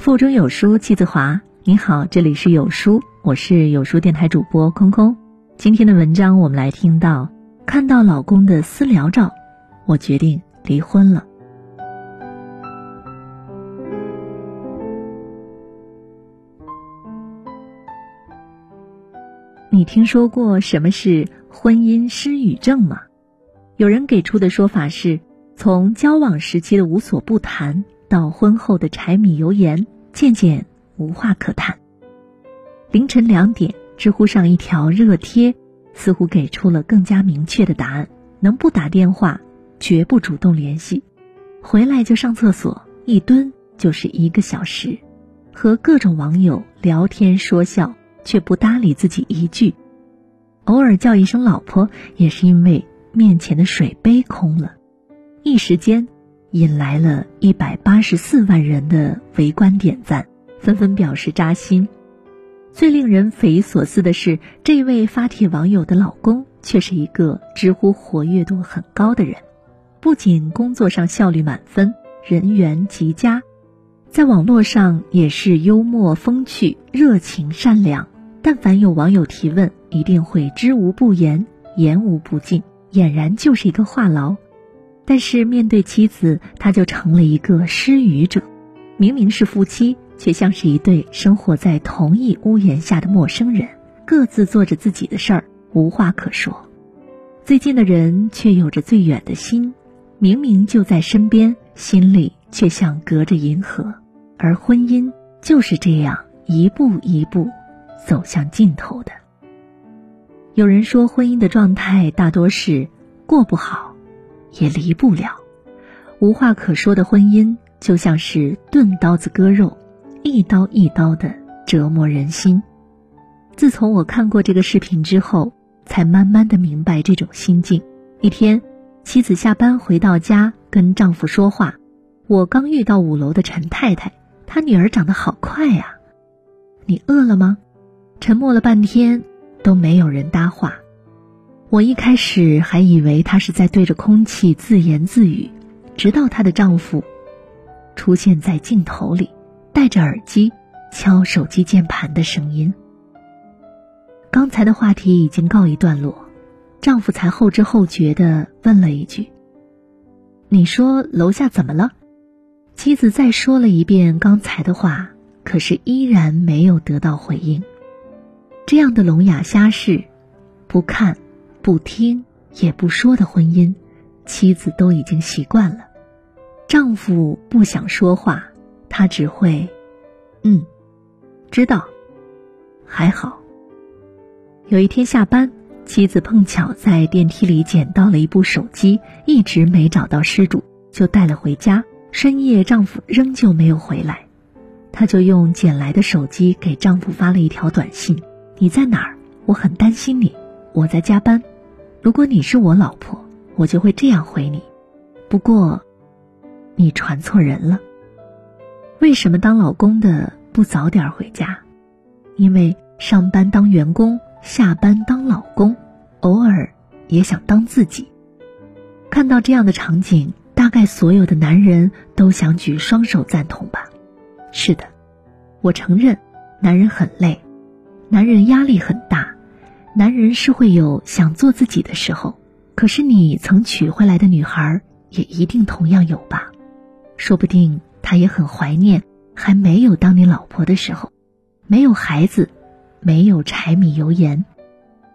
腹中有书气自华。你好，这里是有书，我是有书电台主播空空。今天的文章我们来听到，看到老公的私聊照，我决定离婚了。你听说过什么是婚姻失语症吗？有人给出的说法是，从交往时期的无所不谈到婚后的柴米油盐，渐渐无话可谈。凌晨2点，知乎上一条热贴似乎给出了更加明确的答案，能不打电话绝不主动联系，回来就上厕所，一蹲就是1个小时，和各种网友聊天说笑，却不搭理自己一句，偶尔叫一声老婆也是因为面前的水杯空了。一时间引来了184万人的围观点赞，纷纷表示扎心。最令人匪夷所思的是，这位发帖网友的老公却是一个知乎活跃度很高的人，不仅工作上效率满分，人缘极佳，在网络上也是幽默风趣，热情善良，但凡有网友提问一定会知无不言，言无不尽，俨然就是一个话痨。但是面对妻子，他就成了一个失语者，明明是夫妻，却像是一对生活在同一屋檐下的陌生人，各自做着自己的事儿，无话可说。最近的人却有着最远的心，明明就在身边，心里却像隔着银河。而婚姻就是这样一步一步走向尽头的。有人说，婚姻的状态大多是过不好也离不了，无话可说的婚姻就像是钝刀子割肉，一刀一刀的折磨人心。自从我看过这个视频之后，才慢慢的明白这种心境。一天，妻子下班回到家跟丈夫说话，我刚遇到5楼的陈太太，她女儿长得好快啊，你饿了吗？沉默了半天都没有人搭话。我一开始还以为她是在对着空气自言自语，直到她的丈夫出现在镜头里，戴着耳机敲手机键盘的声音。刚才的话题已经告一段落，丈夫才后知后觉地问了一句，你说楼下怎么了？妻子再说了一遍刚才的话，可是依然没有得到回应。这样的聋哑瞎视，不看不听也不说的婚姻，妻子都已经习惯了。丈夫不想说话，他只会知道，还好。有一天下班，妻子碰巧在电梯里捡到了一部手机，一直没找到失主，就带了回家。深夜丈夫仍旧没有回来，她就用捡来的手机给丈夫发了一条短信，你在哪儿？我很担心你，我在加班，如果你是我老婆，我就会这样回你，不过你传错人了。为什么当老公的不早点回家？因为上班当员工，下班当老公，偶尔也想当自己。看到这样的场景，大概所有的男人都想举双手赞同吧。是的，我承认男人很累，男人压力很大，男人是会有想做自己的时候，可是你曾娶回来的女孩也一定同样有吧，说不定她也很怀念还没有当你老婆的时候，没有孩子，没有柴米油盐。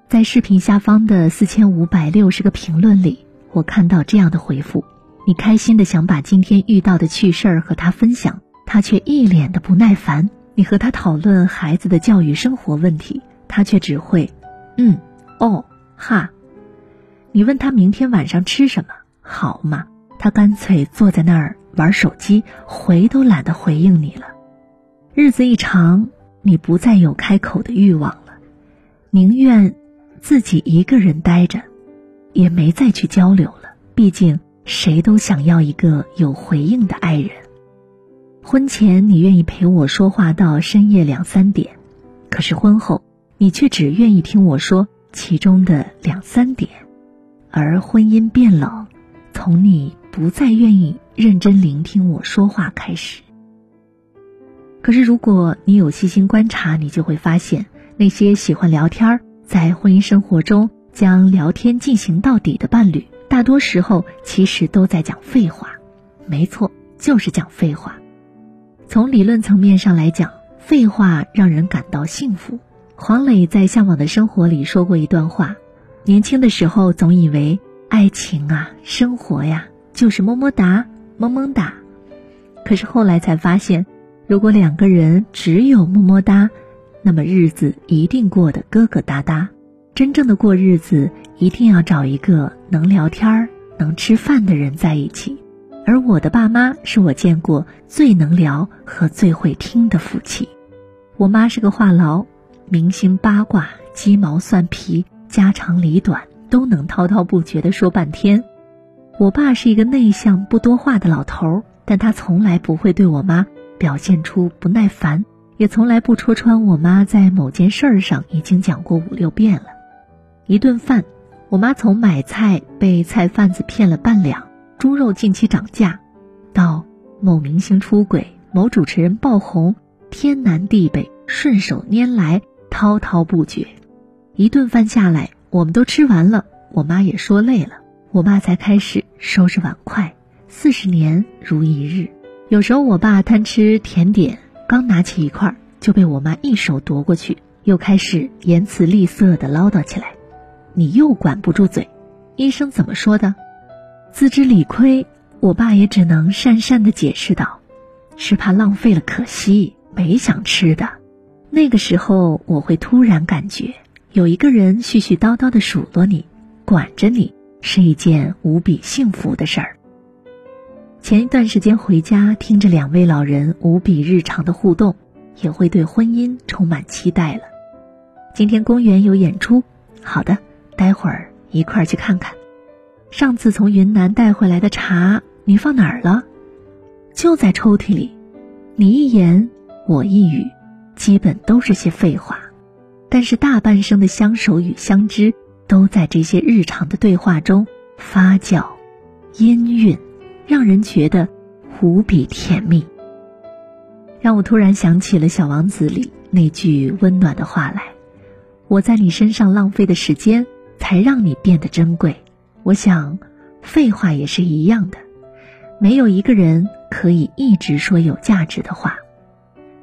在视频下方的4560个评论里，我看到这样的回复，你开心的想把今天遇到的趣事儿和她分享，她却一脸的不耐烦，你和她讨论孩子的教育生活问题，她却只会哦哈。你问他明天晚上吃什么好吗？他干脆坐在那儿玩手机，回都懒得回应你了。日子一长，你不再有开口的欲望了，宁愿自己一个人待着，也没再去交流了。毕竟谁都想要一个有回应的爱人。婚前你愿意陪我说话到深夜2、3点，可是婚后你却只愿意听我说其中的2、3点，而婚姻变冷，从你不再愿意认真聆听我说话开始。可是如果你有细心观察，你就会发现，那些喜欢聊天，在婚姻生活中将聊天进行到底的伴侣，大多时候其实都在讲废话。没错，就是讲废话。从理论层面上来讲，废话让人感到幸福。黄磊在《向往的生活》里说过一段话，年轻的时候总以为爱情啊，生活呀，就是么么哒么么哒。可是后来才发现，如果两个人只有么么哒，那么日子一定过得疙疙瘩瘩。真正的过日子，一定要找一个能聊天能吃饭的人在一起。而我的爸妈是我见过最能聊和最会听的夫妻。我妈是个话痨，明星八卦、鸡毛蒜皮、家长里短都能滔滔不绝地说半天。我爸是一个内向不多话的老头，但他从来不会对我妈表现出不耐烦，也从来不戳穿我妈在某件事上已经讲过5、6遍了。一顿饭，我妈从买菜被菜贩子骗了半两，猪肉近期涨价，到某明星出轨、某主持人爆红，天南地北顺手拈来，滔滔不绝。一顿饭下来，我们都吃完了，我妈也说累了，我爸才开始收拾碗筷。40年如一日，有时候我爸贪吃甜点，刚拿起一块就被我妈一手夺过去，又开始言辞厉色地唠叨起来，你又管不住嘴，医生怎么说的。自知理亏，我爸也只能讪讪地解释道，是怕浪费了可惜，没想吃的。那个时候我会突然感觉，有一个人絮絮叨叨地数落你，管着你，是一件无比幸福的事儿。前一段时间回家，听着两位老人无比日常的互动，也会对婚姻充满期待了。今天公园有演出，好的，待会儿一块儿去看看。上次从云南带回来的茶，你放哪儿了？就在抽屉里。你一言我一语，基本都是些废话，但是大半生的相守与相知，都在这些日常的对话中发酵氤氲，让人觉得无比甜蜜。让我突然想起了《小王子》里那句温暖的话来，我在你身上浪费的时间，才让你变得珍贵。我想废话也是一样的，没有一个人可以一直说有价值的话，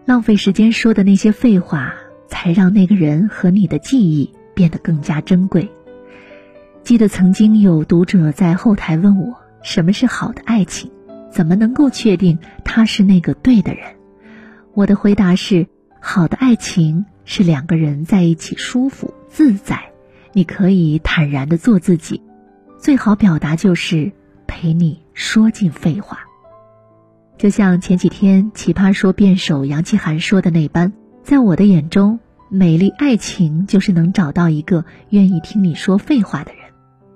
浪费时间说的那些废话，才让那个人和你的记忆变得更加珍贵。记得曾经有读者在后台问我，什么是好的爱情？怎么能够确定他是那个对的人？我的回答是，好的爱情是两个人在一起舒服自在，你可以坦然地做自己，最好表达就是陪你说尽废话。就像前几天奇葩说辩手杨奇涵说的那般，在我的眼中，美丽爱情就是能找到一个愿意听你说废话的人。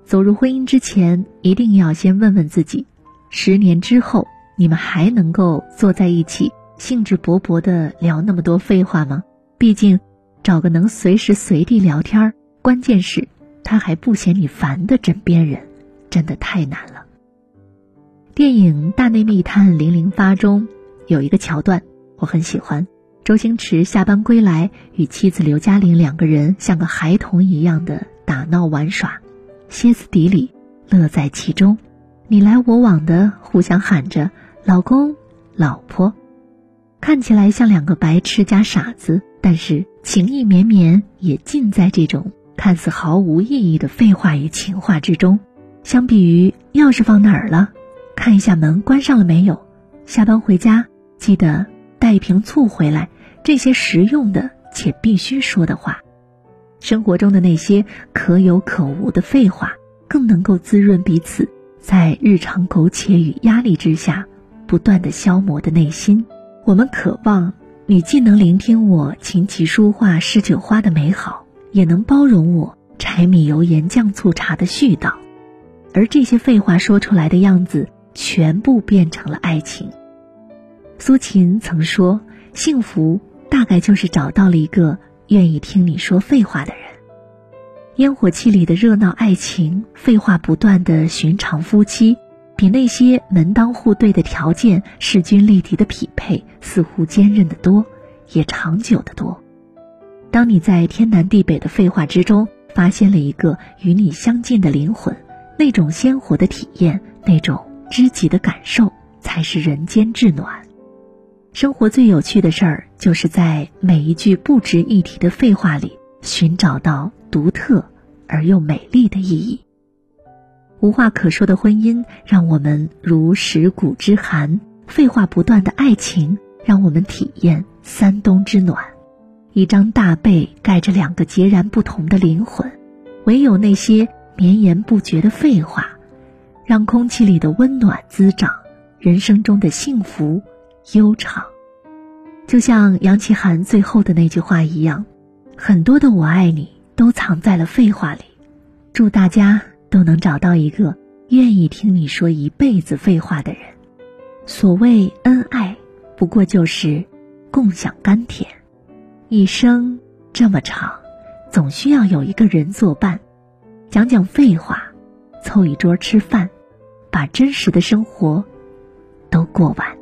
走入婚姻之前，一定要先问问自己，10年之后你们还能够坐在一起兴致勃勃地聊那么多废话吗？毕竟找个能随时随地聊天，关键是他还不嫌你烦的枕边人，真的太难了。电影《大内密探008》中有一个桥段我很喜欢，周星驰下班归来，与妻子刘嘉玲两个人像个孩童一样的打闹玩耍，歇斯底里，乐在其中，你来我往的互相喊着老公老婆，看起来像两个白痴加傻子，但是情意绵绵，也尽在这种看似毫无意义的废话与情话之中。相比于钥匙放哪儿了，看一下门关上了没有，下班回家记得带一瓶醋回来，这些实用的且必须说的话，生活中的那些可有可无的废话，更能够滋润彼此在日常苟且与压力之下不断的消磨的内心。我们渴望你既能聆听我琴棋书画诗酒花的美好，也能包容我柴米油盐酱醋茶的絮叨，而这些废话说出来的样子，全部变成了爱情。苏秦曾说，幸福大概就是找到了一个愿意听你说废话的人。烟火气里的热闹爱情，废话不断的寻常夫妻，比那些门当户对的条件势均力敌的匹配似乎坚韧得多，也长久得多。当你在天南地北的废话之中发现了一个与你相近的灵魂，那种鲜活的体验，那种知己的感受，才是人间至暖。生活最有趣的事儿，就是在每一句不值一提的废话里寻找到独特而又美丽的意义。无话可说的婚姻让我们如蚀骨之寒，废话不断的爱情让我们体验三冬之暖。一张大被盖着两个截然不同的灵魂，唯有那些绵延不绝的废话，让空气里的温暖滋长，人生中的幸福悠长。就像杨奇涵最后的那句话一样，很多的我爱你都藏在了废话里。祝大家都能找到一个愿意听你说一辈子废话的人。所谓恩爱，不过就是共享甘甜。一生这么长，总需要有一个人作伴，讲讲废话，凑一桌吃饭，把真实的生活都过完。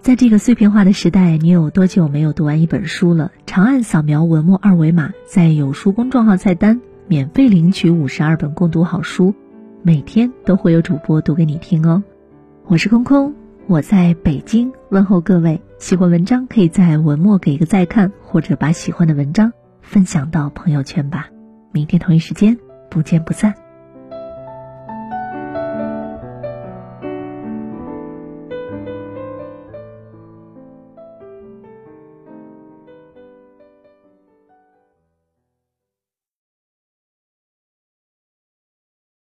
在这个碎片化的时代，你有多久没有读完一本书了？长按扫描文末二维码，在有书公众号菜单免费领取52本共读好书，每天都会有主播读给你听哦。我是空空，我在北京问候各位。喜欢文章可以在文末给一个再看，或者把喜欢的文章分享到朋友圈吧。明天同一时间不见不散。